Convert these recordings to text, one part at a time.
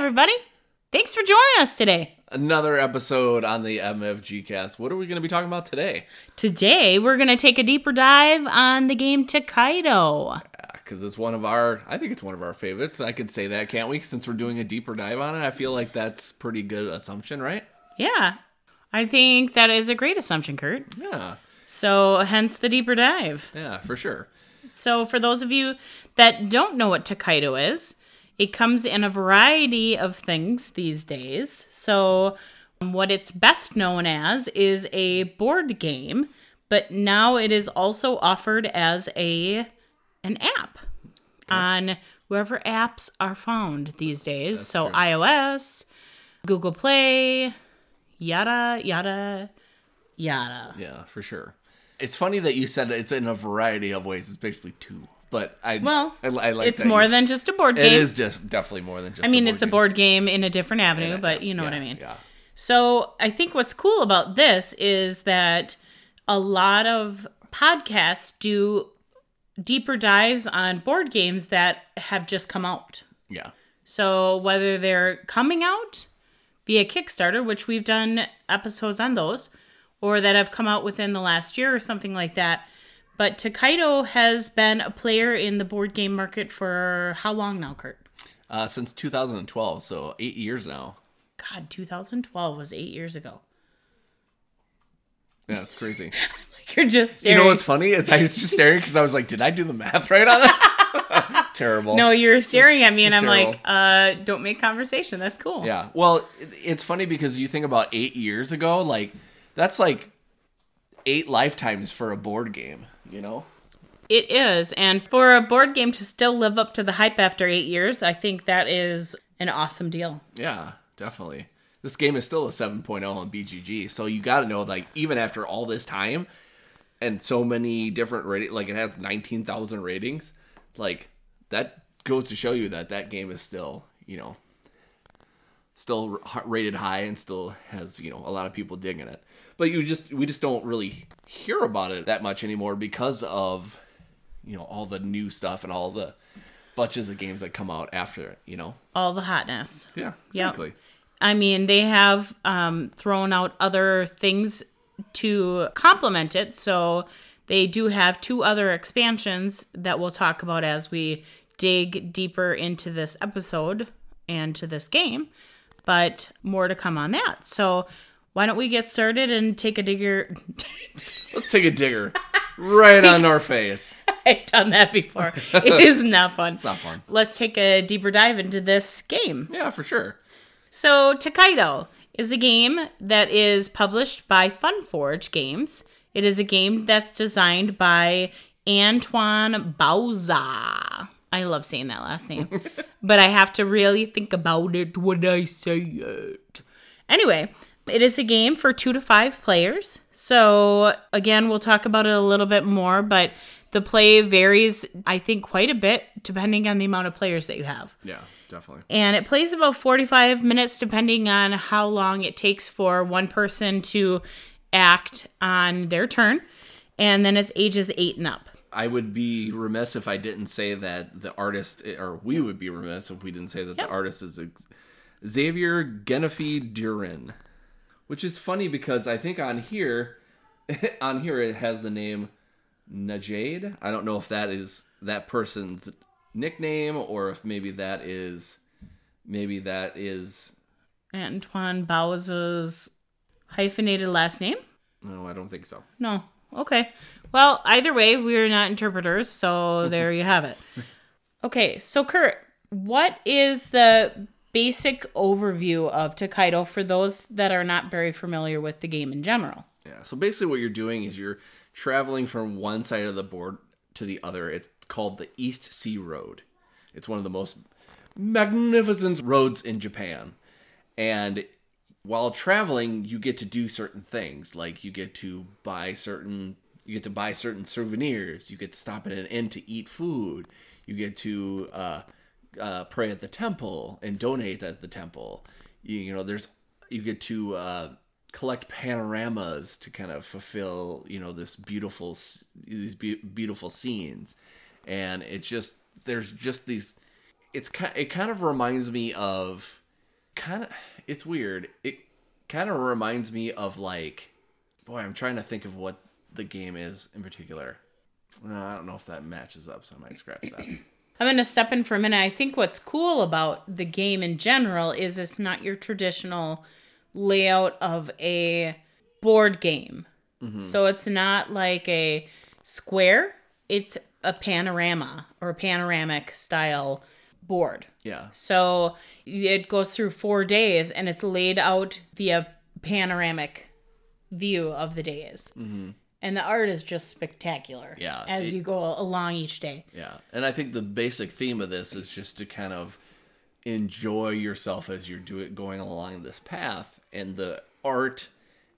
Everybody, thanks for joining us today. Another episode on the MFG cast. What are we going to be talking about today? Today, we're going to take a deeper dive on the game Tokaido. Because it's one of our, I think it's one of our favorites. I could say that, can't we? Since we're doing a deeper dive on it, I feel like that's pretty good assumption, right? Yeah, I think that is a great assumption, Kurt. Yeah. So, hence the deeper dive. Yeah, for sure. So, for those of you that don't know what Tokaido is, it comes in a variety of things these days. So what it's best known as is a board game, but now it is also offered as an app on wherever apps are found these days. That's so true. iOS, Google Play, yada, yada, yada. Yeah, for sure. It's funny that you said it's in a variety of ways. It's basically two. But I like it's that. More than just a board game. It is just definitely more than just a board game. I mean, it's a board game in a different avenue, but you know what I mean. Yeah. So I think what's cool about this is that a lot of podcasts do deeper dives on board games that have just come out. Yeah. So whether they're coming out via Kickstarter, which we've done episodes on those, or that have come out within the last year or something like that. But Tokaido has been a player in the board game market for how long now, Kurt? Since 2012, so 8 years now. God, 2012 was 8 years ago. Yeah, it's crazy. Like, you're just staring. You know what's funny? Is I was just staring because I was like, did I do the math right on that? Terrible. No, you were staring at me and I'm terrible. Like, don't make conversation. That's cool. Yeah. Well, it's funny because you think about 8 years ago, like, that's like 8 lifetimes for a board game. You know? It is. And for a board game to still live up to the hype after 8 years, I think that is an awesome deal. Yeah, definitely. This game is still a 7.0 on BGG. So you got to know, like, even after all this time and so many different ratings, like it has 19,000 ratings, like that goes to show you that that game is still, you know, still rated high and still has, you know, a lot of people digging it. But we just don't really hear about it that much anymore because of, you know, all the new stuff and all the bunches of games that come out after it, you know? All the hotness. Yeah, exactly. Yep. I mean, they have thrown out other things to complement it. So they do have two other expansions that we'll talk about as we dig deeper into this episode and to this game. But more to come on that. So why don't we get started and take a digger? Let's take a digger right on our face. I've done that before. It is not fun. It's not fun. Let's take a deeper dive into this game. Yeah, for sure. So Tokaido is a game that is published by Funforge Games. It is a game that's designed by Antoine Bauza. I love saying that last name. But I have to really think about it when I say it. Anyway, it is a game for 2 to 5 players. So again, we'll talk about it a little bit more, but the play varies, I think, quite a bit depending on the amount of players that you have. Yeah, definitely. And it plays about 45 minutes depending on how long it takes for one person to act on their turn. And then it's ages 8 and up. I would be remiss if I didn't say that the artist, or we would be remiss if we didn't say that the artist is Xavier Gueniffey Durin. Which is funny because I think on here it has the name Najade. I don't know if that is that person's nickname or if maybe that is Antoine Bauza's hyphenated last name. No, I don't think so. No, Okay. Well, either way, we're not interpreters, so there you have it. Okay, so Kurt, what is the basic overview of Takedo for those that are not very familiar with the game in general? Yeah, so basically what you're doing is you're traveling from one side of the board to the other. It's called the East Sea Road. It's one of the most magnificent roads in Japan. And while traveling, you get to do certain things, like you get to buy certain souvenirs, you get to stop at an inn to eat food, you get to pray at the temple and donate at the temple. You get to collect panoramas to kind of fulfill these beautiful scenes, and it kind of reminds me of I'm trying to think of what the game is in particular. I don't know if that matches up, so I might scratch that. I'm going to step in for a minute. I think what's cool about the game in general is it's not your traditional layout of a board game. Mm-hmm. So it's not like a square. It's a panorama or panoramic style board. Yeah. So it goes through 4 days and it's laid out via panoramic view of the days. Mm-hmm. And the art is just spectacular as you go along each day. Yeah. And I think the basic theme of this is just to kind of enjoy yourself as you're going along this path. And the art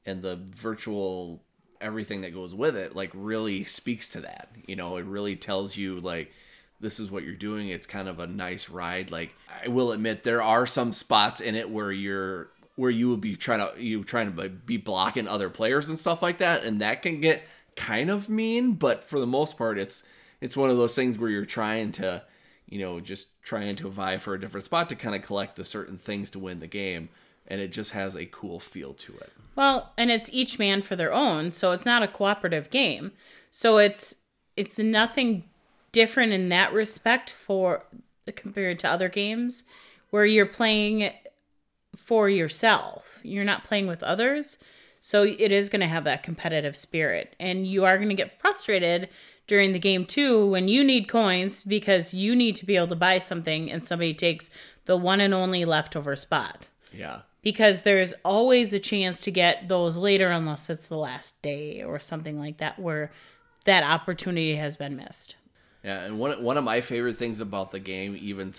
and the virtual everything that goes with it, like, really speaks to that. You know, it really tells you, like, this is what you're doing. It's kind of a nice ride. Like, I will admit there are some spots in it where you would be trying to blocking other players and stuff like that, and that can get kind of mean. But for the most part, it's one of those things where you're trying to vie for a different spot to kind of collect the certain things to win the game, and it just has a cool feel to it. Well, and it's each man for their own, so it's not a cooperative game. So it's nothing different in that respect compared to other games where you're playing for yourself. You're not playing with others, so it is going to have that competitive spirit, and you are going to get frustrated during the game too when you need coins because you need to be able to buy something and somebody takes the one and only leftover spot. Yeah, because there's always a chance to get those later unless it's the last day or something like that where that opportunity has been missed. Yeah, and one of my favorite things about the game, even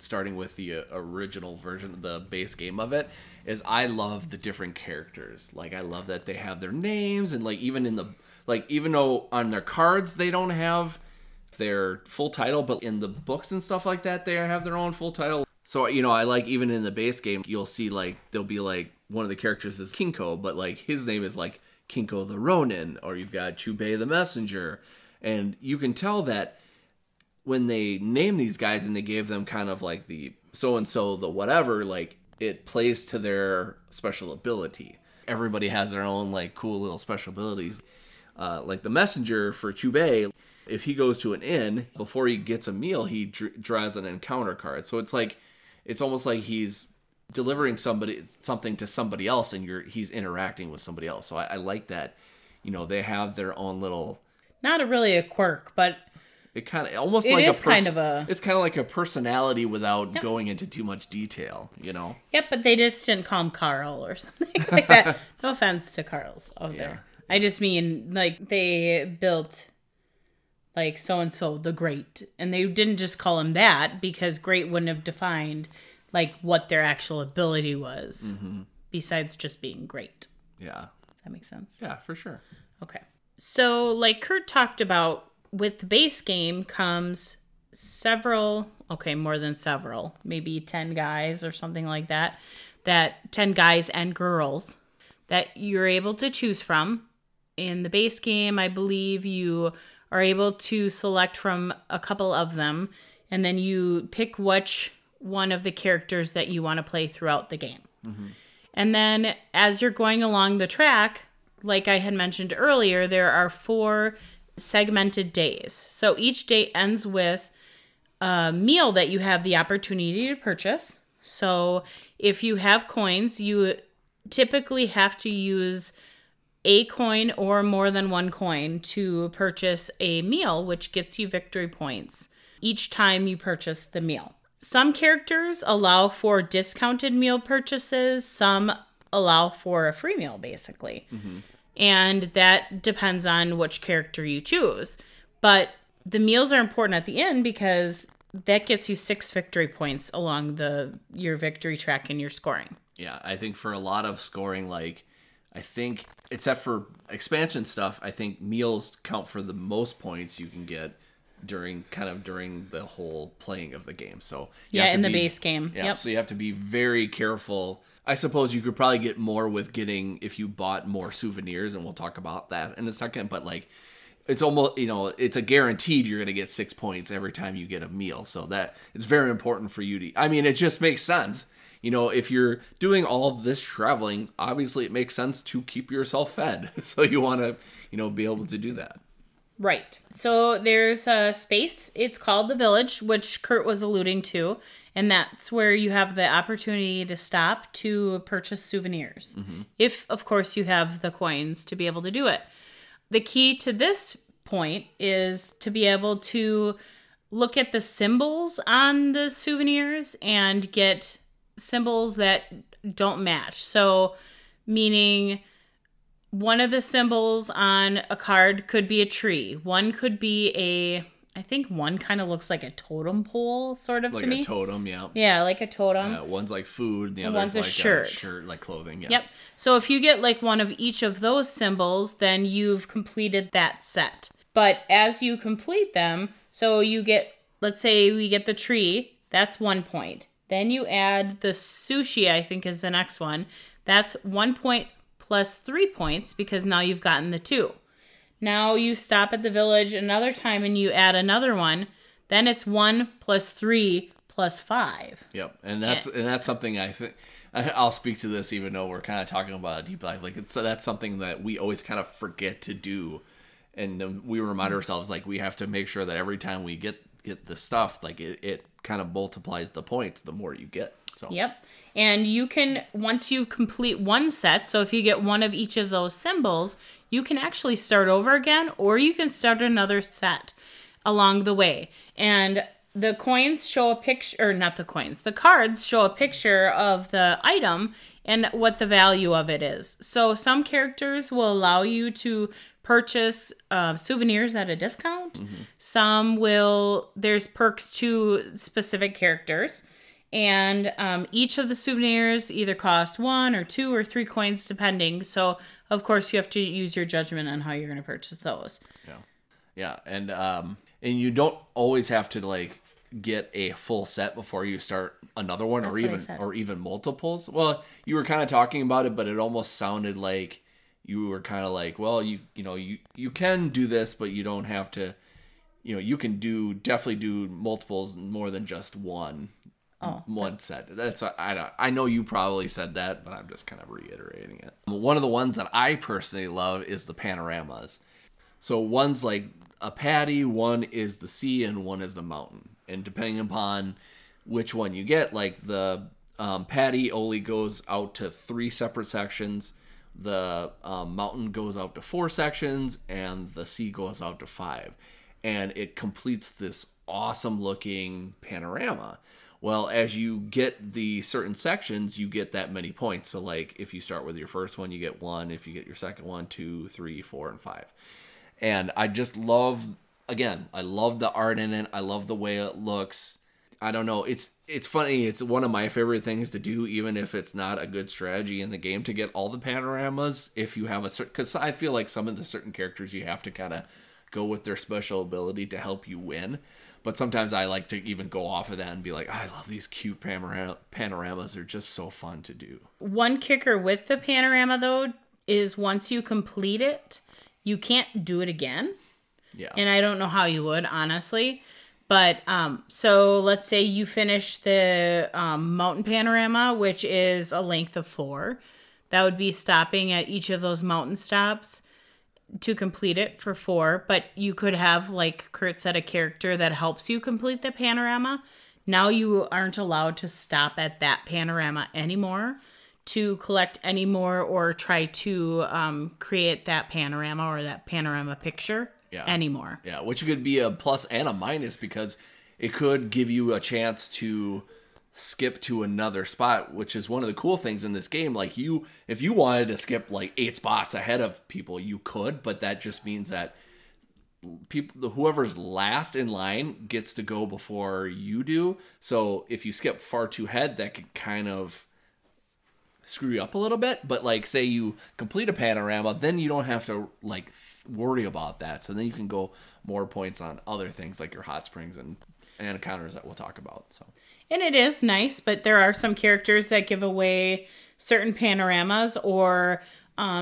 starting with the original version, the base game of it, is I love the different characters. Like, I love that they have their names, and even though on their cards they don't have their full title, but in the books and stuff like that they have their own full title. So, I like, even in the base game, you'll see, like, there'll be, like, one of the characters is Kinko, but, like, his name is, like, Kinko the Ronin, or you've got Chubei the Messenger. And you can tell that when they name these guys and they gave them kind of like the so-and-so, the whatever, like, it plays to their special ability. Everybody has their own, like, cool little special abilities. Like the messenger for Chubei, if he goes to an inn, before he gets a meal, he draws an encounter card. So it's like, it's almost like he's delivering something to somebody else, and he's interacting with somebody else. So I like that, they have their own little... Not really a quirk, but it kind of almost it's kind of like a personality without going into too much detail, Yep, but they just didn't call him Carl or something like that. No offense to Carls out there. I just mean, like, they built, like, so and so the Great, and they didn't just call him that because Great wouldn't have defined, like, what their actual ability was, mm-hmm. besides just being great. Yeah, does that make sense? Yeah, for sure. Okay. So, like Kurt talked about, with the base game comes more than several, maybe 10 guys or something like that, 10 guys and girls that you're able to choose from. In the base game, I believe you are able to select from a couple of them, and then you pick which one of the characters that you want to play throughout the game. Mm-hmm. And then as you're going along the track... Like I had mentioned earlier, there are 4 segmented days. So each day ends with a meal that you have the opportunity to purchase. So if you have coins, you typically have to use a coin or more than one coin to purchase a meal, which gets you victory points each time you purchase the meal. Some characters allow for discounted meal purchases. Some allow for a free meal, basically. Mm-hmm. And that depends on which character you choose. But the meals are important at the end because that gets you 6 victory points along your victory track in your scoring. Yeah, I think for a lot of scoring, I think, except for expansion stuff, I think meals count for the most points you can get during the whole playing of the game. So in the base game. Yeah, yep. So you have to be very careful. I suppose you could probably get more if you bought more souvenirs, and we'll talk about that in a second. But it's almost, it's a guaranteed you're going to get 6 points every time you get a meal. So that it's very important for you to, it just makes sense. If you're doing all this traveling, obviously it makes sense to keep yourself fed. So you want to, be able to do that. Right. So there's a space. It's called the village, which Kurt was alluding to. And that's where you have the opportunity to stop to purchase souvenirs. Mm-hmm. If, of course, you have the coins to be able to do it. The key to this point is to be able to look at the symbols on the souvenirs and get symbols that don't match. So, meaning one of the symbols on a card could be a tree. One could be one kind of looks like a totem pole, sort of, to me. Like a totem, yeah. Yeah, like a totem. One's like food, and the other's like a shirt, like clothing, yes. Yep. So if you get one of each of those symbols, then you've completed that set. But as you complete them, so you get, let's say we get the tree, that's 1 point. Then you add the sushi, I think, is the next one. That's 1 point plus 3 points because now you've gotten the 2. Now you stop at the village another time and you add another one. Then it's 1 plus 3 plus 5. Yep, and that's something I think I'll speak to this, even though we're kind of talking about a deep dive. That's something that we always kind of forget to do, and we remind ourselves we have to make sure that every time we get the stuff, it kind of multiplies the points the more you get. So yep. And you can, once you complete one set, so if you get one of each of those symbols, you can actually start over again, or you can start another set along the way. And the coins show a picture, or not the coins, the cards show a picture of the item and what the value of it is. So some characters will allow you to purchase souvenirs at a discount. Mm-hmm. Some will, there's perks to specific characters. And each of the souvenirs either cost 1 or 2 or 3 coins, depending. So, of course, you have to use your judgment on how you're going to purchase those. Yeah. Yeah. And you don't always have to, get a full set before you start another one. That's or even multiples. Well, you were kind of talking about it, but it almost sounded like you were kind of you can do this, but you don't have to, you can definitely do multiples more than just one. Oh, one set. That's I know you probably said that, but I'm just kind of reiterating it. One of the ones that I personally love is the panoramas. So one's like a patty, one is the sea, and one is the mountain. And depending upon which one you get, the patty only goes out to 3 separate sections, the mountain goes out to 4 sections, and the sea goes out to 5. And it completes this awesome looking panorama. Well, as you get the certain sections, you get that many points. So, if you start with your first one, you get 1. If you get your second one, 2, 3, 4, and 5. And I just love, again, I love the art in it. I love the way it looks. I don't know. It's funny. It's one of my favorite things to do, even if it's not a good strategy in the game, to get all the panoramas. If you have because I feel like some of the certain characters, you have to kind of go with their special ability to help you win. But sometimes I like to even go off of that and be like, I love these cute panoramas. They're just so fun to do. One kicker with the panorama, though, is once you complete it, you can't do it again. Yeah. And I don't know how you would, honestly. But so let's say you finish the mountain panorama, which is a length of 4. That would be stopping at each of those mountain stops to complete it for 4, but you could have, like Kurt said, a character that helps you complete the panorama. Now you aren't allowed to stop at that panorama anymore to collect any more or try to create that panorama or that panorama picture anymore. Yeah, which could be a plus and a minus because it could give you a chance to skip to another spot, which is one of the cool things in this game. Like you, if you wanted to skip like 8 spots ahead of people, you could, but that just means that people, whoever's last in line gets to go before you do. So if you skip far too ahead, that could kind of screw you up a little bit. But like, say you complete a panorama, then you don't have to like worry about that. So then you can go more points on other things like your hot springs and encounters that we'll talk about. So, and it is nice, but there are some characters that give away certain panoramas or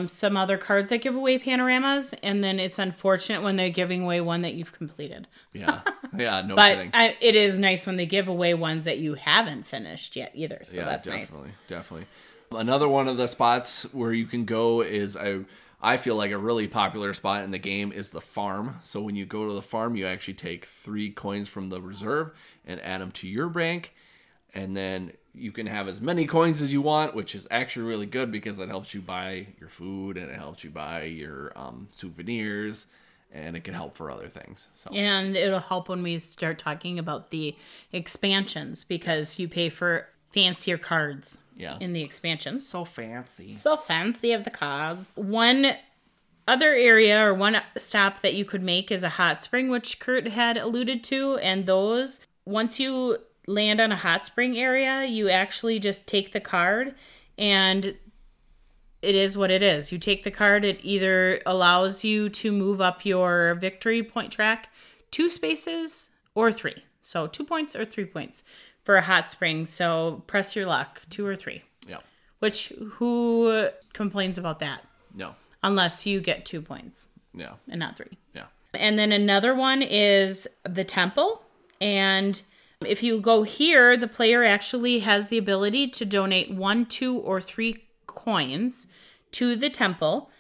some other cards that give away panoramas, and then it's unfortunate when they're giving away one that you've completed. Yeah, no but kidding. But it is nice when they give away ones that you haven't finished yet either, so yeah, that's definitely, nice. Definitely. Another one of the spots where you can go is, I feel like a really popular spot in the game is the farm. So when you go to the farm, you actually take 3 coins from the reserve and add them to your bank. And then you can have as many coins as you want, which is actually really good because it helps you buy your food and it helps you buy your souvenirs, and it can help for other things. So. And it'll help when we start talking about the expansions because you pay for fancier cards. Yeah. In the expansion. So fancy of the cards. One other area or one stop that you could make is a hot spring, which Kurt had alluded to. And those, once you land on a hot spring area, you actually just take the card and it is what it is. You take the card. It either allows you to move up your victory point track 2 spaces or 3. So 2 points or 3 points. For a hot spring, so press your luck, 2 or 3. Yeah. Which, who complains about that? No. Unless you get 2 points. Yeah. And not 3. Yeah. And then another one is the temple. And if you go here, the player actually has the ability to donate 1, 2, or 3 coins to the temple.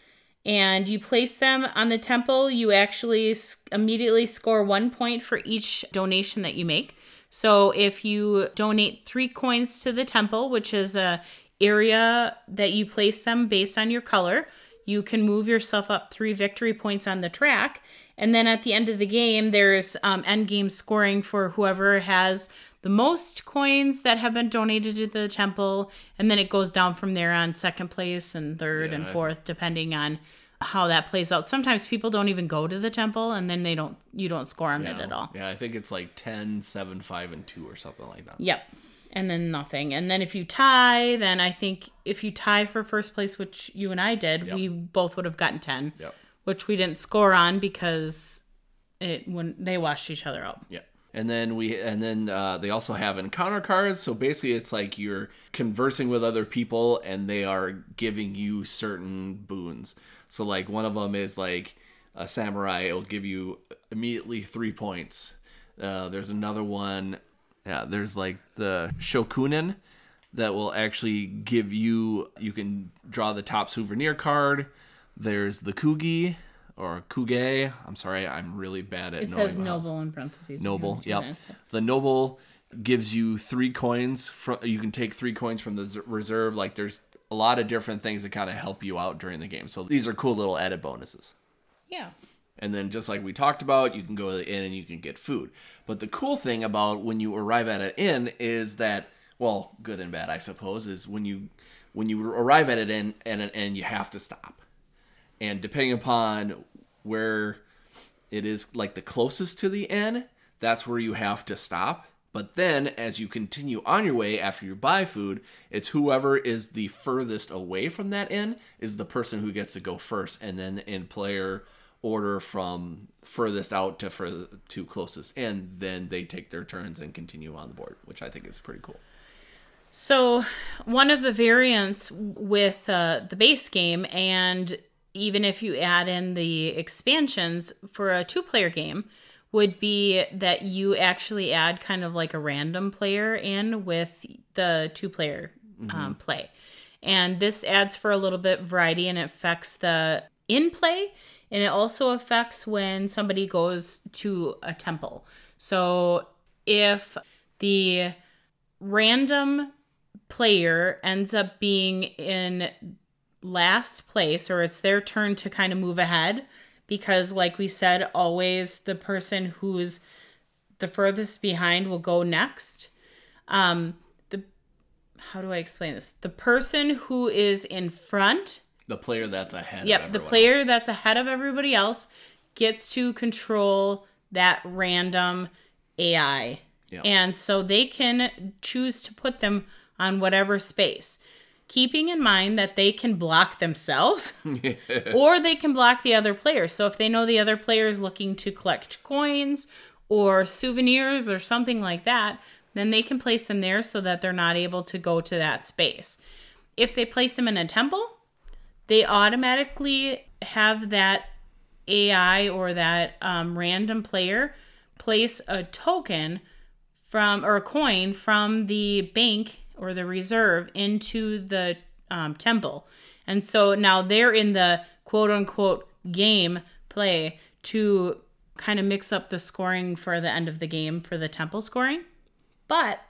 And you place them on the temple. You actually immediately score 1 point for each donation that you make. So if you donate 3 coins to the temple, which is a area that you place them based on your color, you can move yourself up 3 victory points on the track. And then at the end of the game, there's end game scoring for whoever has the most coins that have been donated to the temple. And then it goes down from there on second place and third and fourth, depending on how that plays out. Sometimes people don't even go to the temple and then you don't score on it at all. Yeah, I think it's like 10, 7, 5, and 2 or something like that. Yep. And then nothing. And then if you tie, then I think if you tie for first place, which you and I did, we both would have gotten 10. Yep. Which we didn't score on because they washed each other out. Yep. And then they also have encounter cards. So basically it's like you're conversing with other people and they are giving you certain boons. So like one of them is like a samurai. It'll give you immediately 3 points. There's another one. Yeah, there's like the shokunin that will actually give you can draw the top souvenir card. There's the kugi. Or Kuge. I'm sorry, I'm really bad at knowing. It says noble in parentheses. Noble, yep. The noble gives you 3 coins. You can take 3 coins from the reserve. Like, there's a lot of different things that kind of help you out during the game. So these are cool little added bonuses. Yeah. And then just like we talked about, you can go to the inn and you can get food. But the cool thing about when you arrive at an inn is that, well, good and bad, I suppose, is when you arrive at an inn and you have to stop. And depending upon where it is, like the closest to the end, that's where you have to stop. But then as you continue on your way after you buy food, it's whoever is the furthest away from that end is the person who gets to go first, and then in player order from furthest out to closest end, then they take their turns and continue on the board, which I think is pretty cool. So one of the variants with the base game, and even if you add in the expansions for a 2-player game, would be that you actually add kind of like a random player in with the 2-player play. And this adds for a little bit of variety, and it affects the in-play, and it also affects when somebody goes to a temple. So if the random player ends up being in last place, or it's their turn to kind of move ahead, because like we said, always the person who's the furthest behind will go next. How do I explain this? The person who is in front, the player that's ahead of everyone, the player else, that's ahead of everybody else, gets to control that random AI. Yep. And so they can choose to put them on whatever space, keeping in mind that they can block themselves or they can block the other player. So if they know the other player is looking to collect coins or souvenirs or something like that, then they can place them there so that they're not able to go to that space. If they place them in a temple, they automatically have that AI or that random player place a token from, or a coin from the bank or the reserve into the temple. And so now they're in the quote unquote game play to kind of mix up the scoring for the end of the game for the temple scoring. But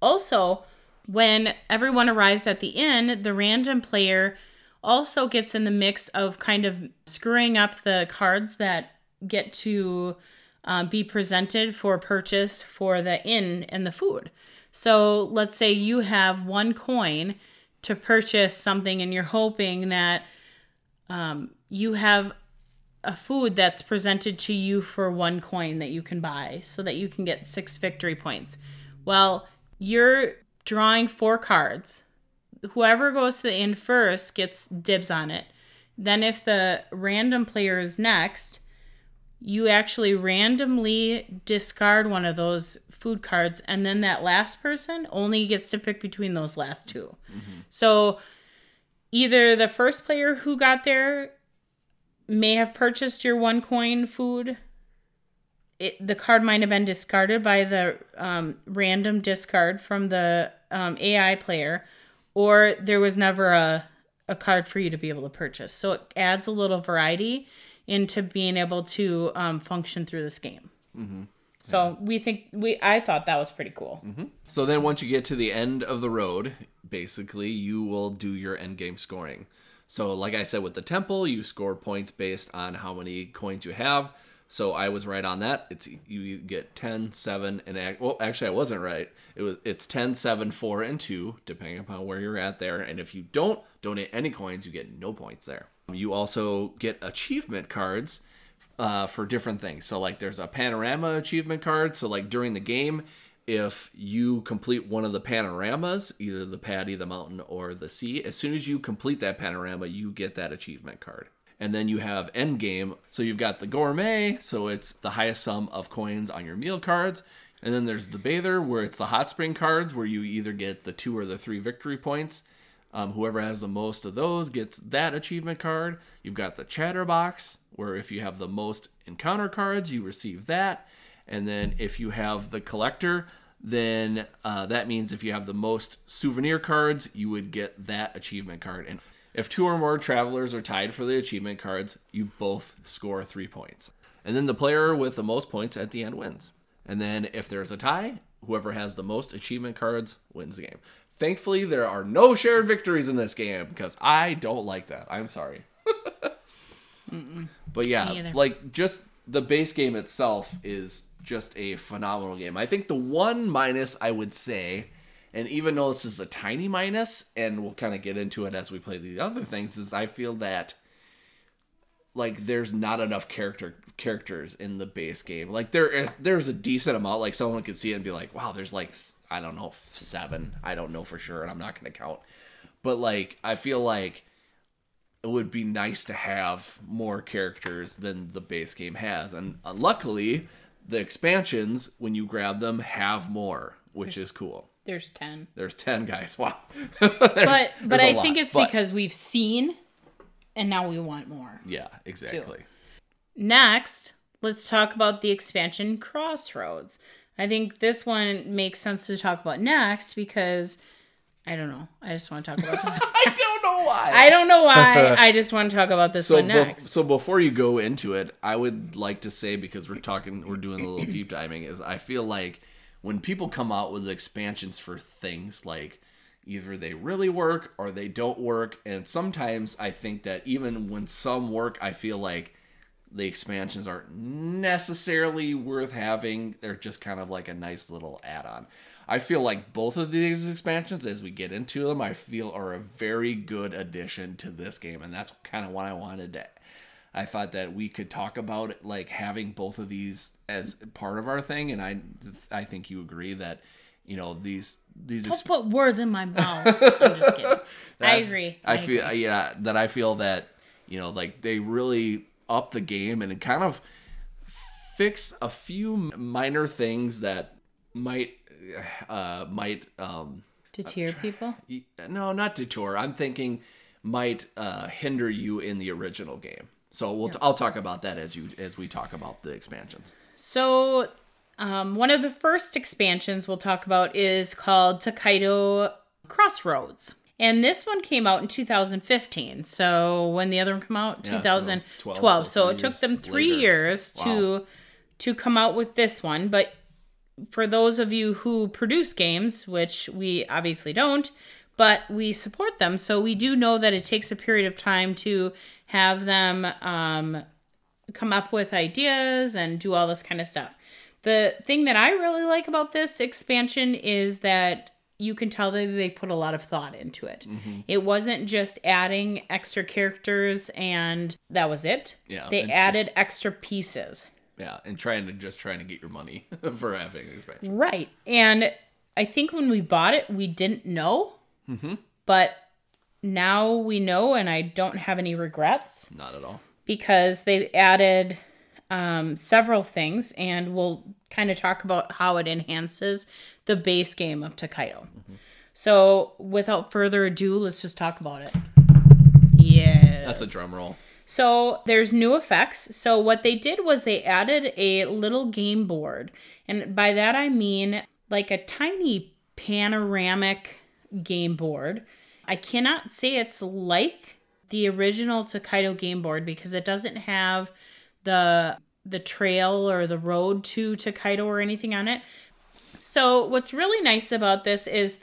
also, when everyone arrives at the inn, the random player also gets in the mix of kind of screwing up the cards that get to be presented for purchase for the inn and the food. So let's say you have one coin to purchase something and you're hoping that you have a food that's presented to you for one coin that you can buy so that you can get 6 victory points. Well, you're drawing 4 cards. Whoever goes to the inn first gets dibs on it. Then if the random player is next, you actually randomly discard one of those food cards, and then that last person only gets to pick between those last two. Mm-hmm. So either the first player who got there may have purchased your one coin food. The card might have been discarded by the random discard from the AI player, or there was never a card for you to be able to purchase. So it adds a little variety into being able to function through this game. Mm-hmm. So I thought that was pretty cool. Mm-hmm. So then once you get to the end of the road, basically you will do your end game scoring. So like I said, with the temple, you score points based on how many coins you have. So I was right on that. It's you get 10, 7, and... Well, actually, I wasn't right. It's 10, 7, 4, and 2, depending upon where you're at there. And if you don't donate any coins, you get no points there. You also get achievement cards for different things. So, like, there's a panorama achievement card. So, like, during the game, if you complete one of the panoramas, either the paddy, the mountain, or the sea, as soon as you complete that panorama, you get that achievement card. And then you have endgame. So you've got the gourmet, so it's the highest sum of coins on your meal cards. And then there's the bather, where it's the hot spring cards, where you either get the 2 or the 3 victory points. Whoever has the most of those gets that achievement card. You've got the chatterbox, where if you have the most encounter cards, you receive that. And then if you have the collector, then that means if you have the most souvenir cards, you would get that achievement card. And if 2 or more travelers are tied for the achievement cards, you both score 3 points. And then the player with the most points at the end wins. And then if there's a tie, whoever has the most achievement cards wins the game. Thankfully, there are no shared victories in this game because I don't like that. I'm sorry. But yeah, like just the base game itself is just a phenomenal game. I think the one minus I would say... And even though this is a tiny minus, and we'll kind of get into it as we play the other things, is I feel that, like, there's not enough characters in the base game. Like, there's a decent amount. Like, someone could see it and be like, wow, there's, like, I don't know, 7. I don't know for sure, and I'm not going to count. But, like, I feel like it would be nice to have more characters than the base game has. And luckily, the expansions, when you grab them, have more, which is cool. There's 10. There's 10 guys. Wow. But I think it's because we've seen and now we want more. Yeah, exactly. Too. Next, let's talk about the expansion Crossroads. I think this one makes sense to talk about next because I don't know. I just want to talk about this one. I don't know why. I just want to talk about this one next. So before you go into it, I would like to say, because we're doing a little deep diving, is I feel like when people come out with expansions for things like Either they really work or they don't work. And sometimes I think that even when some work, I feel like the expansions aren't necessarily worth having. They're just kind of like a nice little add-on. I feel like both of these expansions, as we get into them, I feel are a very good addition to this game. And that's kind of what I wanted to... I thought that we could talk about it, like having both of these as part of our thing. And I think you agree that, you know, these... Don't put words in my mouth. I'm just kidding. I agree. Yeah, that I feel that, you know, like they really up the game and kind of fix a few minor things that might deter people. No, not deter. I'm thinking might hinder you in the original game. So I'll talk about that as we talk about the expansions. So one of the first expansions we'll talk about is called Tokaido Crossroads. And this one came out in 2015. So when the other one came out, 2012. So it took them 3 years to come out with this one. But for those of you who produce games, which we obviously don't, but we support them. So we do know that it takes a period of time to have them come up with ideas and do all this kind of stuff. The thing that I really like about this expansion is that you can tell that they put a lot of thought into it. Mm-hmm. It wasn't just adding extra characters and that was it. Yeah, they added extra pieces. Yeah, and trying to get your money for having an expansion. Right. And I think when we bought it, we didn't know. Mm-hmm. But now we know, and I don't have any regrets. Not at all. Because they added several things, and we'll kind of talk about how it enhances the base game of Tokaido. Mm-hmm. So without further ado, let's just talk about it. Yeah. That's a drum roll. So there's new effects. So what they did was they added a little game board. And by that I mean like a tiny panoramic game board. I cannot say it's like the original Tokaido game board because it doesn't have the trail or the road to Tokaido or anything on it. So what's really nice about this is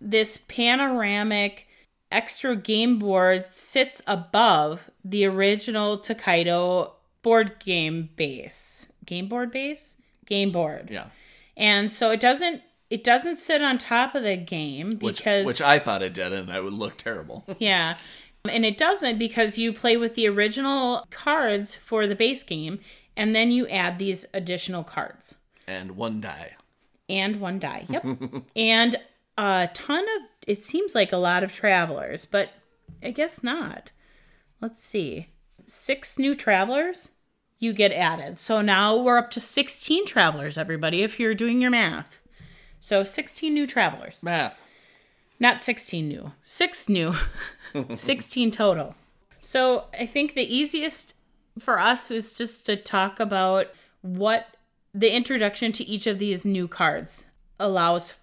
this panoramic extra game board sits above the original Tokaido board game base. Game board base? Game board. Yeah. And so it doesn't sit on top of the game because... Which I thought it did, and it would look terrible. Yeah. And it doesn't because you play with the original cards for the base game, and then you add these additional cards. And one die. And one die, yep. And a ton of... It seems like a lot of travelers, but I guess not. Let's see. 6 new travelers you get added. So now we're up to 16 travelers, everybody, if you're doing your math. So 16 new travelers. Math. Not 16 new. 6 new. 16 total. So I think the easiest for us is just to talk about what the introduction to each of these new cards allows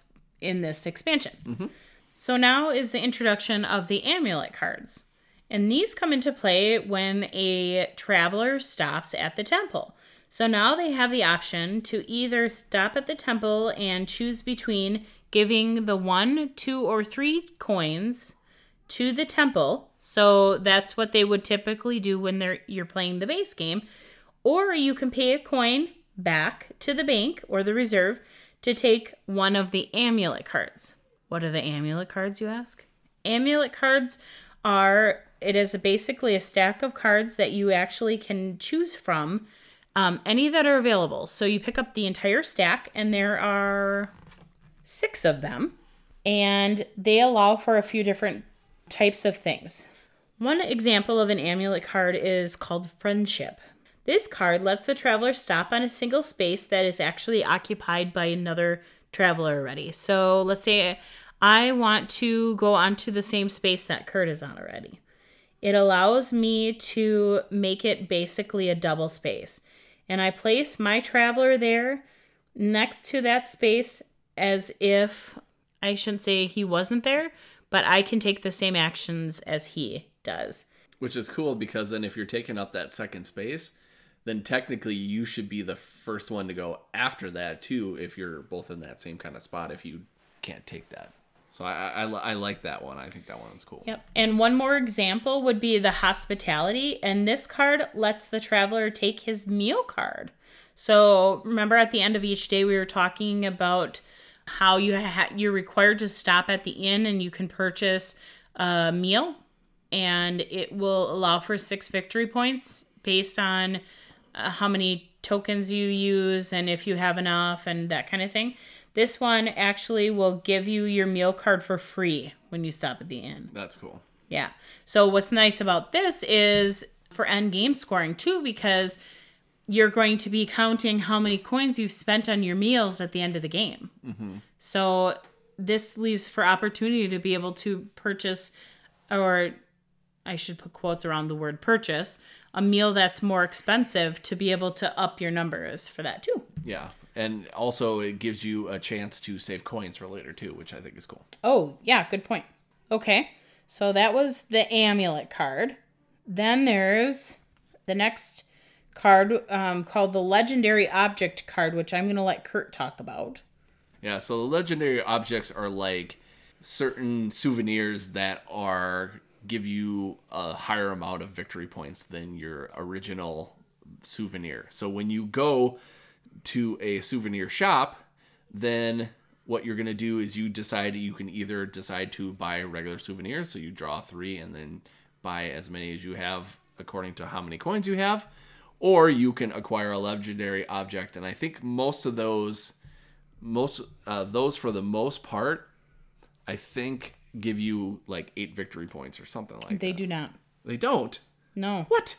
in this expansion. Mm-hmm. So now is the introduction of the amulet cards. And these come into play when a traveler stops at the temple. So now they have the option to either stop at the temple and choose between giving the 1, 2, or 3 coins to the temple. So that's what they would typically do when you're playing the base game. Or you can pay a coin back to the bank or the reserve to take one of the amulet cards. What are the amulet cards, you ask? Amulet cards are, it is basically a stack of cards that you actually can choose from, any that are available. So you pick up the entire stack, and there are 6 of them, and they allow for a few different types of things. One example of an amulet card is called Friendship. This card lets the traveler stop on a single space that is actually occupied by another traveler already. So let's say I want to go onto the same space that Kurt is on already. It allows me to make it basically a double space. And I place my traveler there next to that space as if, I shouldn't say he wasn't there, but I can take the same actions as he does. Which is cool because then if you're taking up that second space, then technically you should be the first one to go after that too if you're both in that same kind of spot if you can't take that. So I like that one. I think that one's cool. Yep. And one more example would be the hospitality. And this card lets the traveler take his meal card. So remember at the end of each day, we were talking about how you're required to stop at the inn and you can purchase a meal. And it will allow for 6 victory points based on how many tokens you use and if you have enough and that kind of thing. This one actually will give you your meal card for free when you stop at the inn. That's cool. Yeah. So what's nice about this is for end game scoring too, because you're going to be counting how many coins you've spent on your meals at the end of the game. Mm-hmm. So this leaves for opportunity to be able to purchase, or I should put quotes around the word purchase, a meal that's more expensive to be able to up your numbers for that too. Yeah. And also it gives you a chance to save coins for later too, which I think is cool. Oh, yeah. Good point. Okay. So that was the amulet card. Then there's the next card called the legendary object card, which I'm going to let Kurt talk about. Yeah. So the legendary objects are like certain souvenirs that are give you a higher amount of victory points than your original souvenir. So when you go to a souvenir shop, then what you're going to do is you decide you can either decide to buy regular souvenirs, so you draw 3 and then buy as many as you have according to how many coins you have, or you can acquire a legendary object. And I think most of those for the most part, I think give you like 8 victory points or something like that. They do not. They don't? No. What?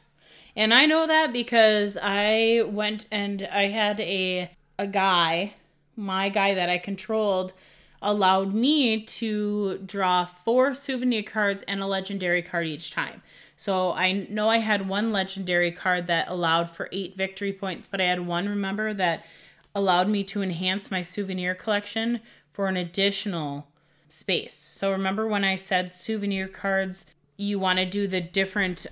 And I know that because I went and I had a guy, my guy that I controlled, allowed me to draw 4 souvenir cards and a legendary card each time. So I know I had one legendary card that allowed for 8 victory points, but I had one, remember, that allowed me to enhance my souvenir collection for an additional space. So remember when I said souvenir cards, you want to do the different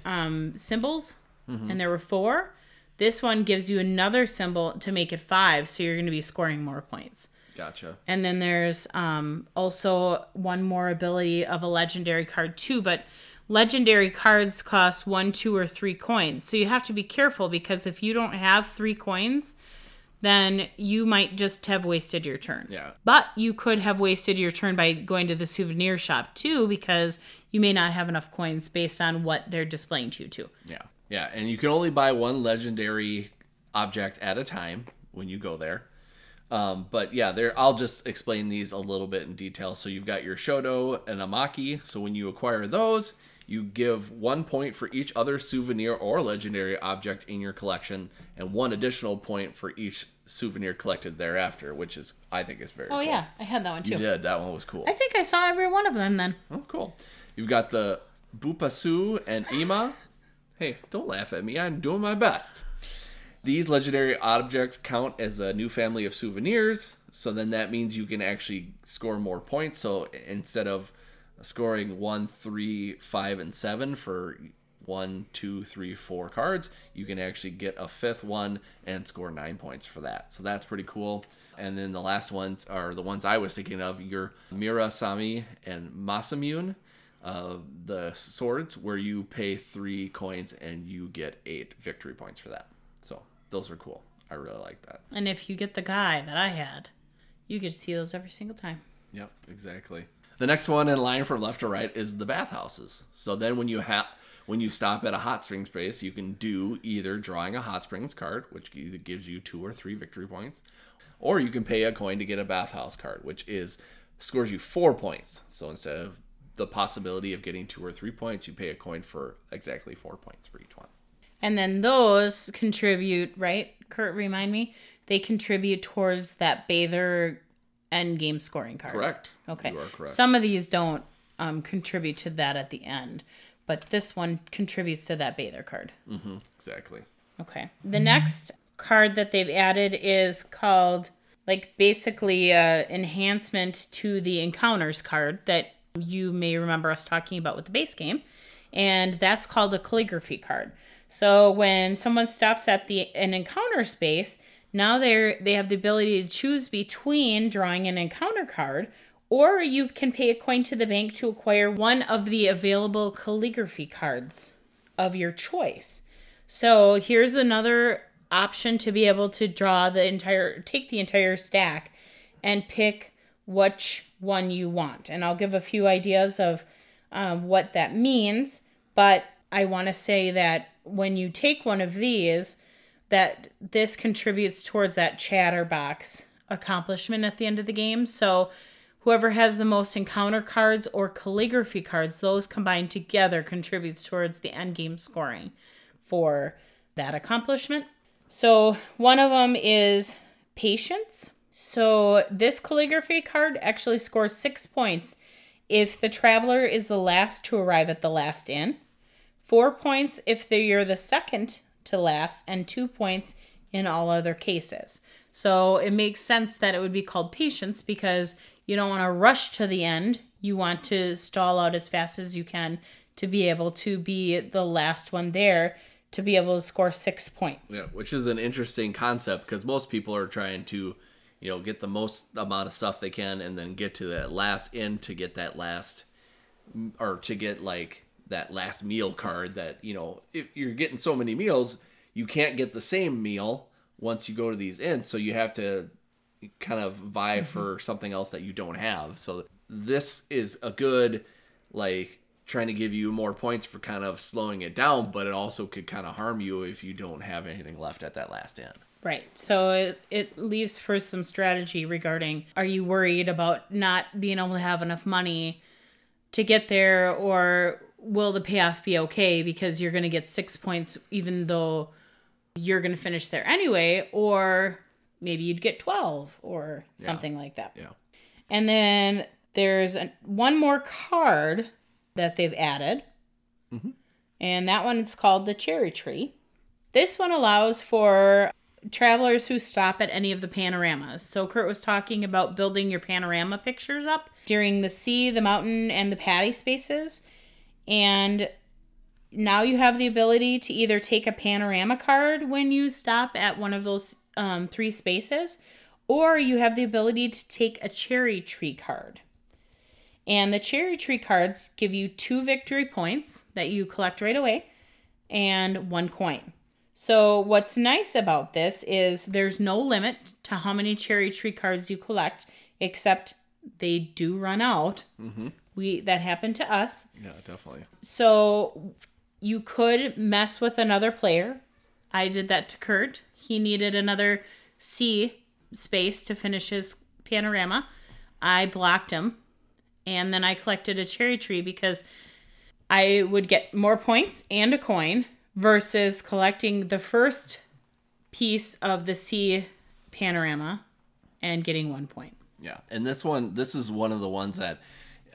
symbols? Mm-hmm. And there were 4. This one gives you another symbol to make it 5, so you're going to be scoring more points. Gotcha. And then there's also one more ability of a legendary card too, but legendary cards cost 1, 2, or 3 coins. So you have to be careful, because if you don't have 3 coins, then you might just have wasted your turn. Yeah. But you could have wasted your turn by going to the souvenir shop too, because you may not have enough coins based on what they're displaying to you too. Yeah. Yeah, and you can only buy one legendary object at a time when you go there. But yeah, I'll just explain these a little bit in detail. So you've got your Shodo and Amaki. So when you acquire those, you give 1 point for each other souvenir or legendary object in your collection, and 1 additional point for each souvenir collected thereafter, which is, I think, is very cool. Oh, yeah, I had that one too. You did. That one was cool. I think I saw every one of them then. Oh, cool. You've got the Bupasu and Ima. Hey, don't laugh at me. I'm doing my best. These legendary objects count as a new family of souvenirs. So then that means you can actually score more points. So instead of scoring 1, 3, 5, and 7 for 1, 2, 3, 4 cards, you can actually get a 5th one and score 9 points for that. So that's pretty cool. And then the last ones are the ones I was thinking of, your Mirasami and Masamune. The swords, where you pay 3 coins and you get 8 victory points for that. So those are cool. I really like that. And if you get the guy that I had, you get to see those every single time. Yep, exactly. The next one in line from left to right is the bathhouses. So then when you stop at a hot springs base, you can do either drawing a hot springs card, which either gives you 2 or 3 victory points, or you can pay a coin to get a bathhouse card, which scores you 4 points. So instead of the possibility of getting 2 or 3 points, you pay a coin for exactly 4 points for each one. And then those contribute, right? Kurt, remind me, they contribute towards that bather end game scoring card. Correct. Okay. You are correct. Some of these don't contribute to that at the end, but this one contributes to that bather card. Mm-hmm. Exactly. Okay. The next card that they've added is called, like, basically enhancement to the encounters card that you may remember us talking about with the base game, and that's called a calligraphy card. So when someone stops at an encounter space, now they have the ability to choose between drawing an encounter card Or you can pay a coin to the bank to acquire one of the available calligraphy cards of your choice. So here's another option to be able to draw the entire, take the entire stack and pick which one you want. And I'll give a few ideas of what that means. But I want to say that when you take one of these, that this contributes towards that Chatterbox accomplishment at the end of the game. So whoever has the most encounter cards or calligraphy cards, those combined together contributes towards the end game scoring for that accomplishment. So one of them is patience. So this calligraphy card actually scores 6 points if the traveler is the last to arrive at the last inn, 4 points if you're the second to last, and 2 points in all other cases. So it makes sense that it would be called patience because you don't want to rush to the end. You want to stall out as fast as you can to be able to be the last one there to be able to score 6 points. Yeah, which is an interesting concept because most people are trying to, you know, get the most amount of stuff they can and then get to that last end to get that last, or to get like that last meal card that, you know, if you're getting so many meals, you can't get the same meal once you go to these inns. So you have to kind of vie mm-hmm. for something else that you don't have. So this is a good, like, trying to give you more points for kind of slowing it down, but it also could kind of harm you if you don't have anything left at that last end. Right. So it leaves for some strategy regarding, are you worried about not being able to have enough money to get there, or will the payoff be okay because you're going to get 6 points even though you're going to finish there anyway, or maybe you'd get 12 or something like that. Yeah. And then there's one more card that they've added. Mm-hmm. And that one is called the Cherry Tree. This one allows for travelers who stop at any of the panoramas. So Kurt was talking about building your panorama pictures up during the sea, the mountain, and the paddy spaces. And now you have the ability to either take a panorama card when you stop at one of those three spaces, or you have the ability to take a Cherry Tree card. And the Cherry Tree cards give you 2 victory points that you collect right away and 1 coin. So what's nice about this is there's no limit to how many Cherry Tree cards you collect, except they do run out. Mm-hmm. That happened to us. Yeah, definitely. So you could mess with another player. I did that to Kurt. He needed another C space to finish his panorama. I blocked him. And then I collected a Cherry Tree because I would get more points and a coin versus collecting the first piece of the sea panorama and getting 1 point. Yeah. And this is one of the ones that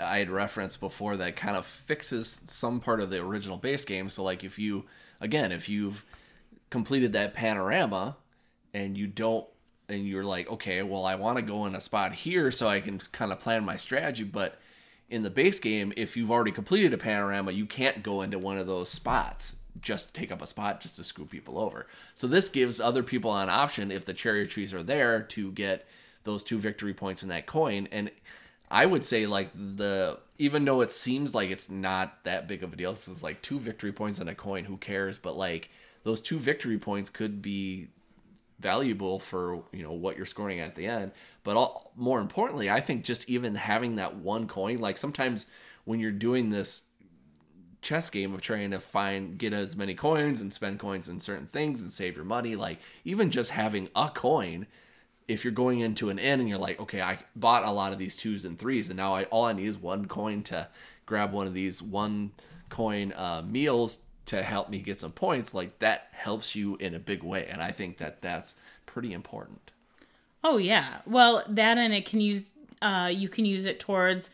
I had referenced before that kind of fixes some part of the original base game. So like if you've completed that panorama and you're like, okay, well, I want to go in a spot here so I can kind of plan my strategy. But in the base game, if you've already completed a panorama, you can't go into one of those spots just to take up a spot just to screw people over. So this gives other people an option if the Cherry Trees are there to get those 2 victory points in that coin. And I would say even though it seems like it's not that big of a deal, because it's like 2 victory points and a coin, who cares? But like those 2 victory points could be valuable for, you know, what you're scoring at the end. But more importantly, I think just even having that 1 coin, like sometimes when you're doing this chess game of trying to get as many coins and spend coins in certain things and save your money, like even just having a coin, if you're going into an inn and you're like, okay, I bought a lot of these 2s and 3s and now all I need is 1 coin to grab one of these 1 coin meals to help me get some points, like that helps you in a big way. And I think that that's pretty important. Oh yeah. Well, that, and it can use, you can use it towards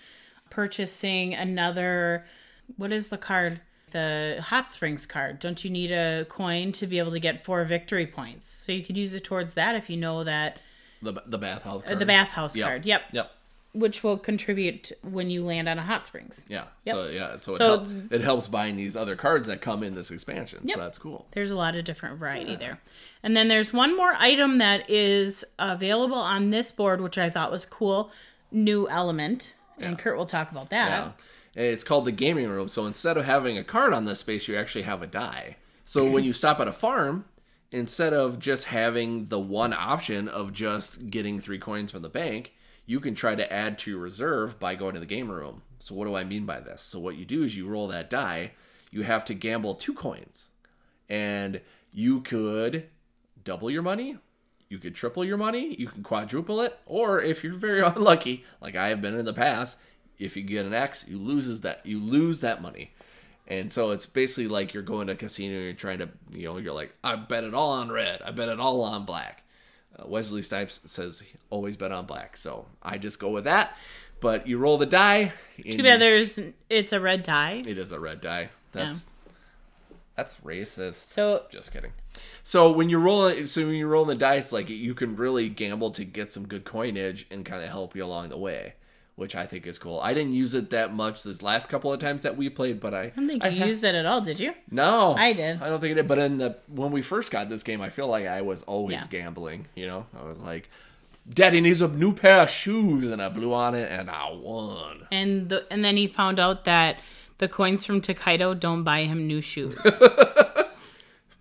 purchasing another, what is the card? The Hot Springs card. Don't you need a coin to be able to get 4 victory points? So you could use it towards that if you know that. The bathhouse card. The bathhouse card. Yep. Which will contribute when you land on a hot springs. Yeah. Yep. So it helps buying these other cards that come in this expansion. Yep. So that's cool. There's a lot of different variety there. And then there's one more item that is available on this board, which I thought was cool. new element, and Kurt will talk about that. Yeah. It's called the gaming room. So instead of having a card on this space, you actually have a die. So when you stop at a farm, instead of just having the one option of just getting 3 coins from the bank, you can try to add to your reserve by going to the game room. So what do I mean by this? So what you do is you roll that die. You have to gamble 2 coins. And you could double your money. You could triple your money. You can quadruple it. Or if you're very unlucky, like I have been in the past, if you get an X, you lose that money. And so it's basically like you're going to a casino and you're trying to, you're like, I bet it all on red. I bet it all on black. Wesley Snipes says, always bet on black. So I just go with that. But you roll the die. Too bad it's a red die. It is a red die. That's racist. So just kidding. So when you roll, the die, it's like you can really gamble to get some good coinage and kind of help you along the way, which I think is cool. I didn't use it that much this last couple of times that we played, but I don't think you used it at all, did you? No. I did. I don't think I did, but when we first got this game, I feel like I was always gambling, I was like, Daddy needs a new pair of shoes, and I blew on it, and I won. And then he found out that the coins from Takedo don't buy him new shoes.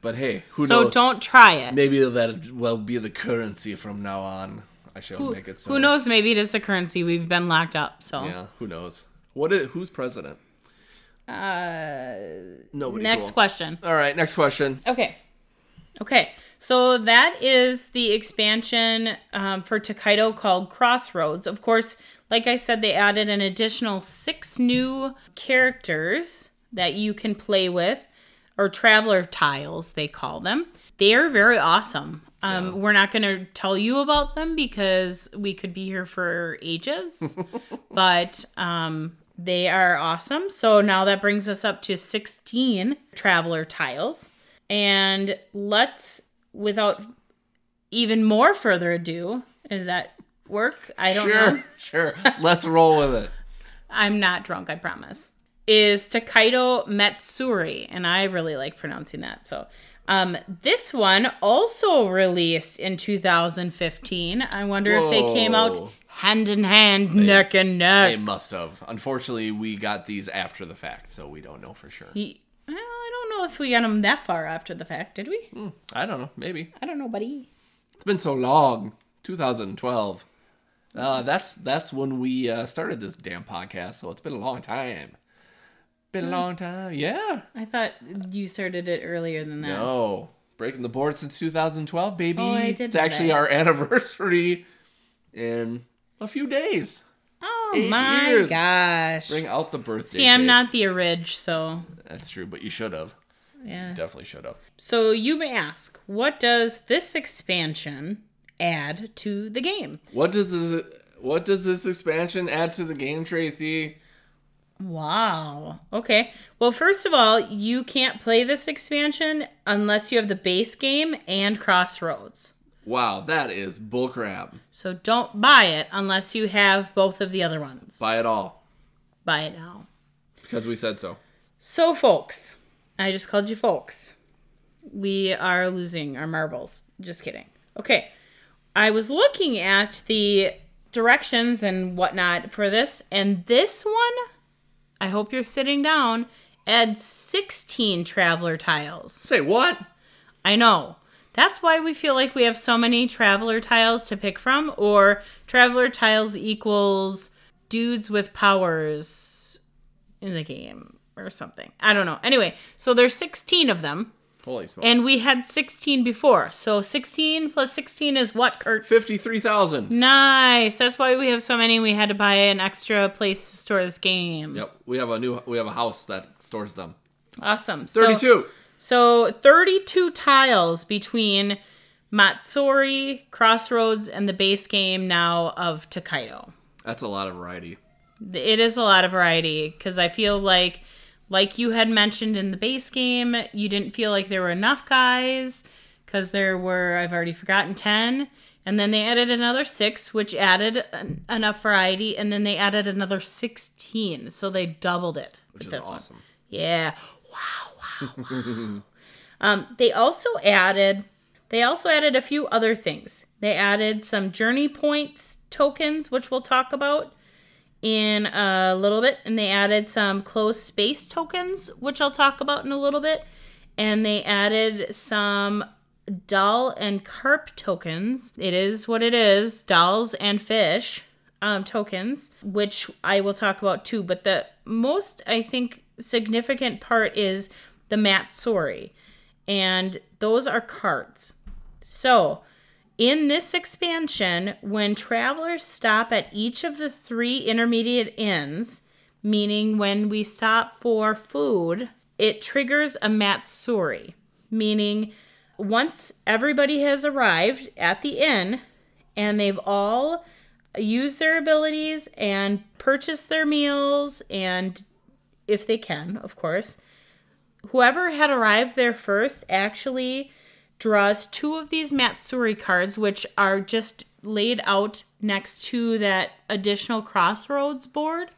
But hey, who knows? So don't try it. Maybe that will be the currency from now on. I shall make it so. Who knows? Maybe it is the currency. We've been locked up, so. Yeah, who knows? Who's president? Nobody. Next question. All right, next question. Okay. So that is the expansion for Takedo called Crossroads. Of course, like I said, they added an additional 6 new characters that you can play with, or traveler tiles, they call them. They are very awesome. We're not going to tell you about them because we could be here for ages, but they are awesome. So now that brings us up to 16 traveler tiles. And let's, without even more further ado, does that work? I don't know. Sure. Let's roll with it. I'm not drunk, I promise. Is Tokaido Matsuri, and I really like pronouncing that, so... this one also released in 2015. I wonder if they came out hand in hand, neck and neck. They must have. Unfortunately, we got these after the fact, so we don't know for sure. I don't know if we got them that far after the fact, did we? I don't know. Maybe. I don't know, buddy. It's been so long. 2012. That's when we started this damn podcast, so it's been a long time. Been a long time, yeah. I thought you started it earlier than that. No, breaking the board since 2012, baby. Oh, I did. It's actually our anniversary in a few days. Oh 8 years. Gosh! Bring out the birthday. See, I'm not the orig, so that's true. But you should have. Yeah, you definitely should have. So you may ask, what does this expansion add to the game? What does this expansion add to the game, Tracy? Wow. Okay. Well, first of all, you can't play this expansion unless you have the base game and Crossroads. Wow, that is bullcrap. So don't buy it unless you have both of the other ones. Buy it all. Buy it all. Because we said so. So, folks, I just called you folks. We are losing our marbles. Just kidding. Okay. I was looking at the directions and whatnot for this, and this one... I hope you're sitting down. Add 16 traveler tiles. Say what? I know. That's why we feel like we have so many traveler tiles to pick from, or traveler tiles equals dudes with powers in the game or something. I don't know. Anyway, so there's 16 of them. Holy smokes. And we had 16 before. So 16 plus 16 is what, Kurt? 53,000. Nice. That's why we have so many. We had to buy an extra place to store this game. Yep. We have a house that stores them. Awesome. 32. So 32 tiles between Matsuri, Crossroads, and the base game now of Takedo. That's a lot of variety. It is a lot of variety because I feel like... Like you had mentioned in the base game, you didn't feel like there were enough guys because there were, I've already forgotten, 10. And then they added another 6, which added enough variety. And then they added another 16. So they doubled it. Which is awesome. One. Yeah. Wow. They also added a few other things. They added some journey points tokens, which we'll talk about in a little bit. And they added some closed space tokens, which I'll talk about in a little bit. And they added some doll and carp tokens. It is what it is, dolls and fish tokens, which I will talk about too. But the most, I think, significant part is the Matsuri. And those are cards. So in this expansion, when travelers stop at each of the three intermediate inns, meaning when we stop for food, it triggers a Matsuri, meaning once everybody has arrived at the inn and they've all used their abilities and purchased their meals, and if they can, of course, whoever had arrived there first actually draws two of these Matsuri cards, which are just laid out next to that additional crossroads board,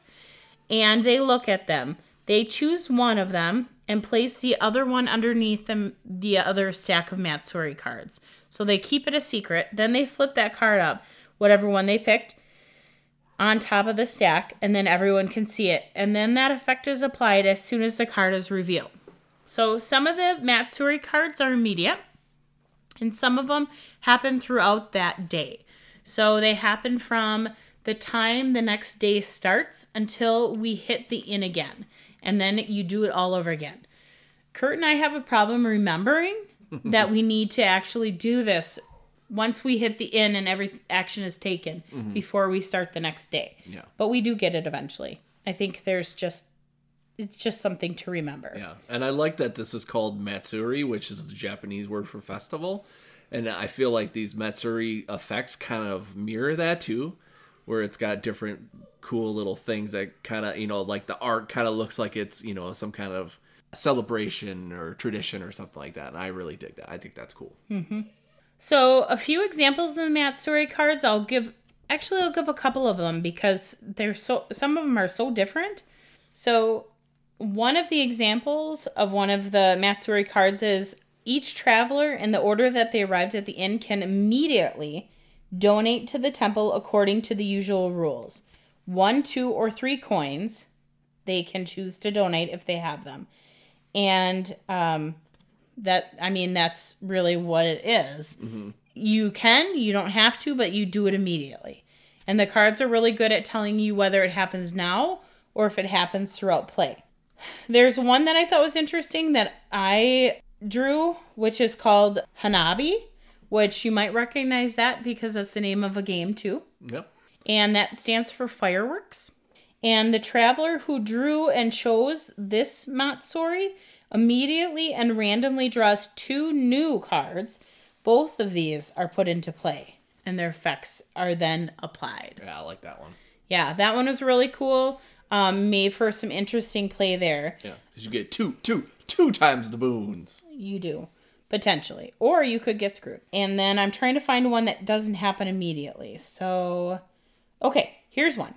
and they look at them. They choose one of them and place the other one underneath them, the other stack of Matsuri cards. So they keep it a secret. Then they flip that card up, whatever one they picked, on top of the stack, and then everyone can see it. And then that effect is applied as soon as the card is revealed. So some of the Matsuri cards are immediate, and some of them happen throughout that day. So they happen from the time the next day starts until we hit the inn again. And then you do it all over again. Kurt and I have a problem remembering that we need to actually do this once we hit the inn and every action is taken before we start the next day. Yeah. But we do get it eventually. I think there's just, it's just something to remember. Yeah, and I like that this is called Matsuri, which is the Japanese word for festival. And I feel like these Matsuri effects kind of mirror that too, where it's got different cool little things that kind of, you know, like the art kind of looks like it's, you know, some kind of celebration or tradition or something like that. And I really dig that. I think that's cool. Mm-hmm. So a few examples of the Matsuri cards. I'll give a couple of them because they're so, some of them are so different. So one of the examples of one of the Matsuri cards is each traveler in the order that they arrived at the inn can immediately donate to the temple according to the usual rules. 1, 2, or 3 coins they can choose to donate if they have them. And that's really what it is. Mm-hmm. You don't have to, but you do it immediately. And the cards are really good at telling you whether it happens now or if it happens throughout play. There's one that I thought was interesting that I drew, which is called Hanabi, which you might recognize that because that's the name of a game too. Yep. And that stands for fireworks. And the traveler who drew and chose this Matsuri immediately and randomly draws 2 new cards. Both of these are put into play and their effects are then applied. Yeah, I like that one. Yeah, that one was really cool. Made for some interesting play there. Yeah, because you get two times the boons. You do, potentially. Or you could get screwed. And then I'm trying to find one that doesn't happen immediately. So, okay, here's one.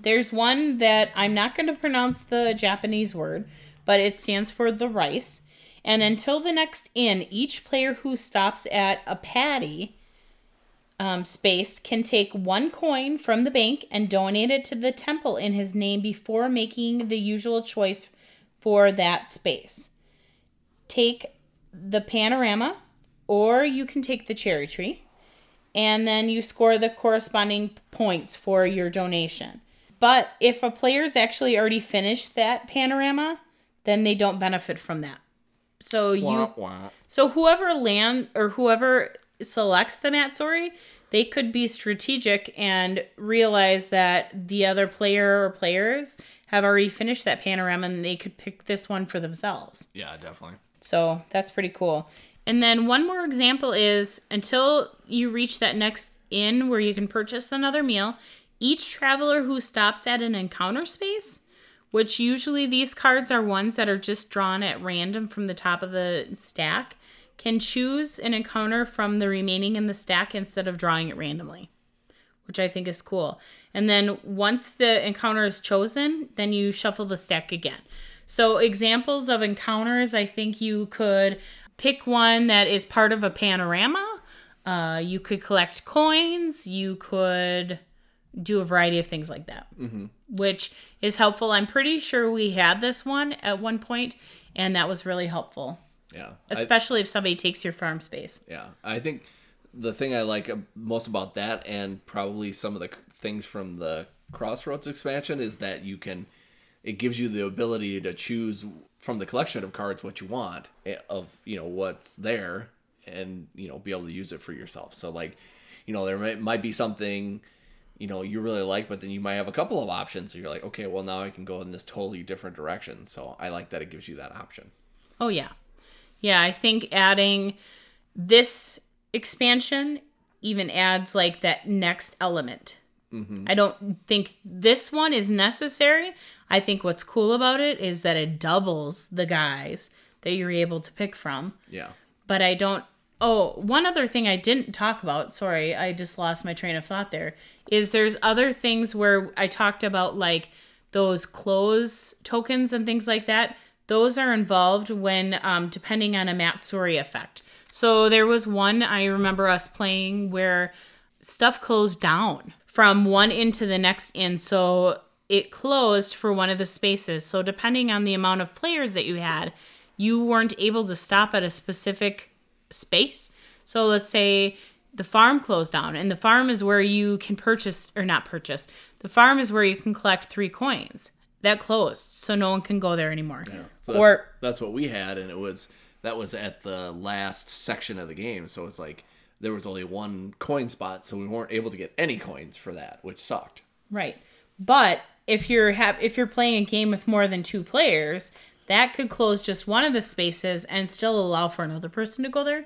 There's one that I'm not going to pronounce the Japanese word, but it stands for the rice. And until the next inn, each player who stops at a patty space can take 1 coin from the bank and donate it to the temple in his name before making the usual choice for that space. Take the panorama, or you can take the cherry tree, and then you score the corresponding points for your donation. But if a player's actually already finished that panorama, then they don't benefit from that. So whoever selects the Matsuri, they could be strategic and realize that the other player or players have already finished that panorama and they could pick this one for themselves. Yeah, definitely. So that's pretty cool. And then one more example is until you reach that next inn where you can purchase another meal, each traveler who stops at an encounter space, which usually these cards are ones that are just drawn at random from the top of the stack, can choose an encounter from the remaining in the stack instead of drawing it randomly, which I think is cool. And then once the encounter is chosen, then you shuffle the stack again. So examples of encounters, I think you could pick one that is part of a panorama, You could collect coins. You could do a variety of things like that, which is helpful. I'm pretty sure we had this one at one point, and that was really helpful. Yeah. Especially if somebody takes your farm space. Yeah. I think the thing I like most about that, and probably some of the things from the Crossroads expansion, is that you can, it gives you the ability to choose from the collection of cards what you want of, you know, what's there, and, you know, be able to use it for yourself. So, like, you know, there might be something, you know, you really like, but then you might have a couple of options. So you're like, okay, well, now I can go in this totally different direction. So I like that it gives you that option. Oh, yeah. Yeah, I think adding this expansion even adds, like, that next element. Mm-hmm. I don't think this one is necessary. I think what's cool about it is that it doubles the guys that you're able to pick from. Yeah. But I don't... Oh, one other thing I didn't talk about, sorry, I just lost my train of thought there, is there's other things where I talked about, like, those close tokens and things like that. Those are involved when, depending on a Matsuri effect. So there was one I remember us playing where stuff closed down from one inn to the next inn. So it closed for one of the spaces. So depending on the amount of players that you had, you weren't able to stop at a specific space. So let's say the farm closed down, and the farm is where you can purchase, or not purchase, the farm is where you can collect 3 coins. That closed, so no one can go there anymore. Yeah. So that's what we had, and that was at the last section of the game. So it's like there was only 1 coin spot, so we weren't able to get any coins for that, which sucked. Right. But if you're playing a game with more than 2 players, that could close just one of the spaces and still allow for another person to go there,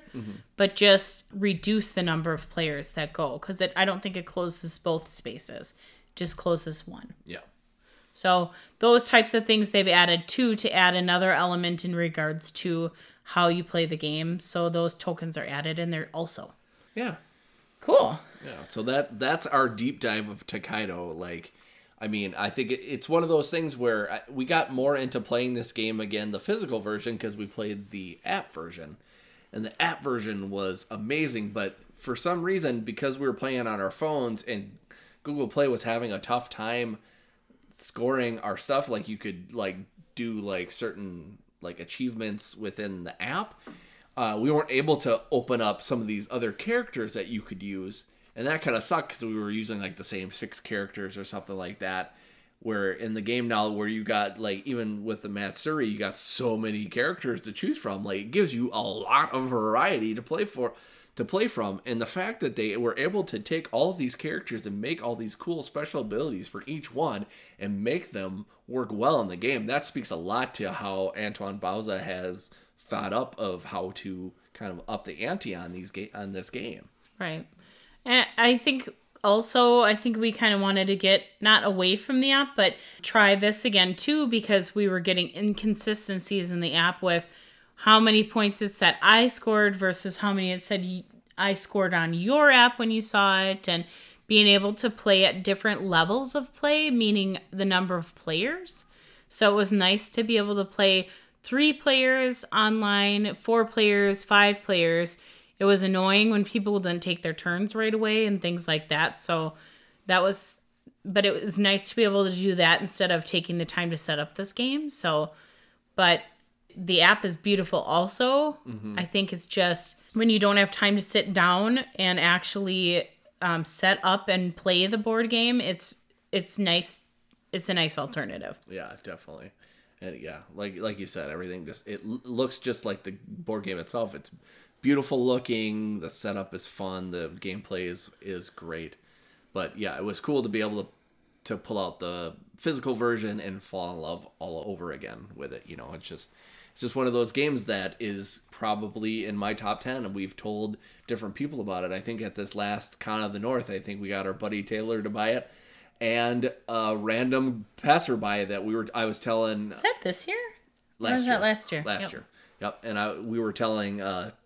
but just reduce the number of players that go, because I don't think it closes both spaces, just closes one. Yeah. So those types of things they've added too, to add another element in regards to how you play the game. So those tokens are added in there also. Yeah. Cool. Yeah. So that's our deep dive of Takedo. Like, I mean, I think it's one of those things where we got more into playing this game again, the physical version, because we played the app version, and the app version was amazing. But for some reason, because we were playing on our phones and Google Play was having a tough time scoring our stuff, like you could like do like certain like achievements within the app, we weren't able to open up some of these other characters that you could use. And that kind of sucked, because we were using like the same 6 characters or something like that, where in the game now, where you got like, even with the Matsuri, you got so many characters to choose from. Like, it gives you a lot of variety to play from. And the fact that they were able to take all of these characters and make all these cool special abilities for each one and make them work well in the game, that speaks a lot to how Antoine Bauza has thought up of how to kind of up the ante on this game. Right. And I think we kind of wanted to get not away from the app, but try this again too, because we were getting inconsistencies in the app with how many points it said I scored versus how many it said I scored on your app when you saw it, and being able to play at different levels of play, meaning the number of players. So it was nice to be able to play 3 players online, 4 players, 5 players. It was annoying when people didn't take their turns right away and things like that. So but it was nice to be able to do that instead of taking the time to set up this game. So, but the app is beautiful also. Mm-hmm. I think it's just when you don't have time to sit down and actually set up and play the board game, it's nice. It's a nice alternative. Yeah, definitely. And yeah, like you said, everything just, it looks just like the board game itself. It's beautiful looking, the setup is fun, the gameplay is great. But yeah, it was cool to be able to pull out the physical version and fall in love all over again with it. You know, it's just one of those games that is probably in my top 10, and we've told different people about it. I think at this last Con of the North, I think we got our buddy Taylor to buy it, and a random passerby that I was telling. Is that this year? Last year. Last year. Yep. And we were telling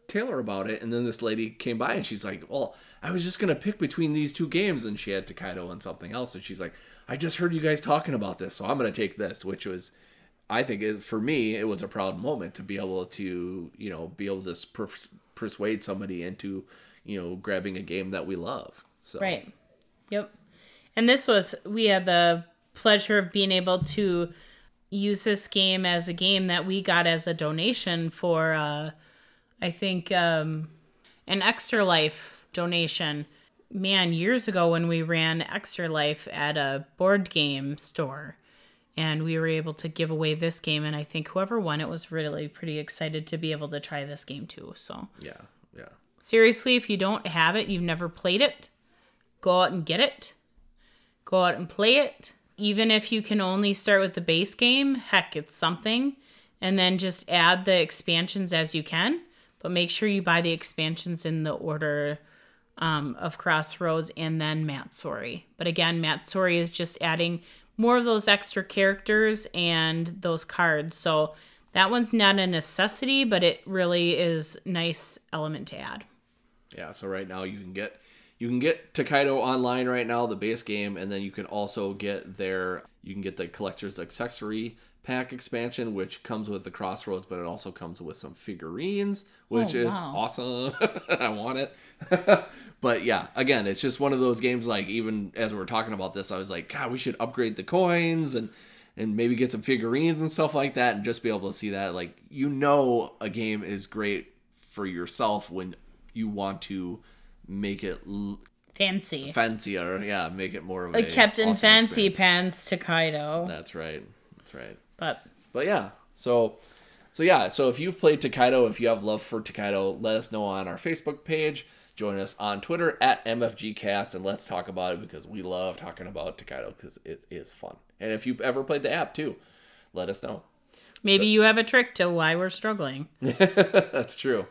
Taylor about it, and then this lady came by and she's like, well, I was just gonna pick between these 2 games, and she had Takedo and something else, and she's like, I just heard you guys talking about this, so I'm gonna take this, which was, I think for me, it was a proud moment to be able to persuade somebody into you know, grabbing a game that we love. So. Right. Yep. And this was, we had the pleasure of being able to use this game as a game that we got as a donation for, I think, an Extra Life donation. Man, years ago when we ran Extra Life at a board game store, and we were able to give away this game, and I think whoever won it was really pretty excited to be able to try this game too. So yeah, yeah. Seriously, if you don't have it, you've never played it, go out and get it. Go out and play it. Even if you can only start with the base game, heck, it's something. And then just add the expansions as you can. But make sure you buy the expansions in the order of Crossroads and then Matsuri. But again, Matsuri is just adding more of those extra characters and those cards. So that one's not a necessity, but it really is a nice element to add. Yeah, so right now you can get Tokaido online right now, the base game, and then you can also get the collector's accessory pack expansion, which comes with the Crossroads, but it also comes with some figurines, which is awesome. I want it. But yeah, again, it's just one of those games, like, even as we were talking about this, I was like, God, we should upgrade the coins and maybe get some figurines and stuff like that, and just be able to see that, like, you know, a game is great for yourself when you want to make it fancier. Yeah, make it more of like a Captain awesome Fancy Pants Tokaido. That's right. But yeah, so if you've played Tokaido, if you have love for Tokaido, let us know on our Facebook page. Join us on Twitter at MFG cast, and let's talk about it, because we love talking about Tokaido because it is fun. And if you've ever played the app too, let us know. Maybe you have a trick to why we're struggling. That's true.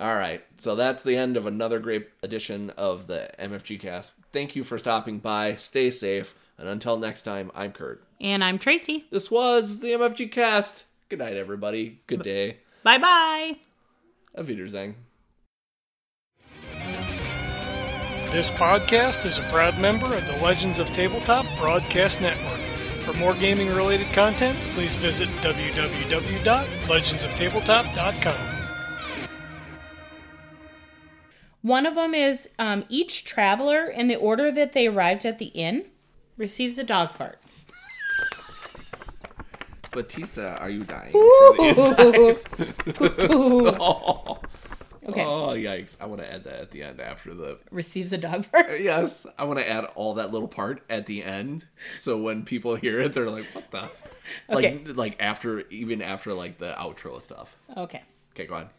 All right, so that's the end of another great edition of the MFG Cast. Thank you for stopping by. Stay safe. And until next time, I'm Kurt. And I'm Tracy. This was the MFG Cast. Good night, everybody. Good day. Bye-bye. Auf Wiedersehen. This podcast is a proud member of the Legends of Tabletop Broadcast Network. For more gaming-related content, please visit www.legendsoftabletop.com. One of them is each traveler, in the order that they arrived at the inn, receives a dog fart. Batista, are you dying? Ooh. From the Ooh. Oh. Okay. Oh, yikes. I want to add that at the end after the... Receives a dog fart? Yes. I want to add all that little part at the end. So when people hear it, they're like, what the... Okay. Like after, even after like the outro stuff. Okay. Okay, go on.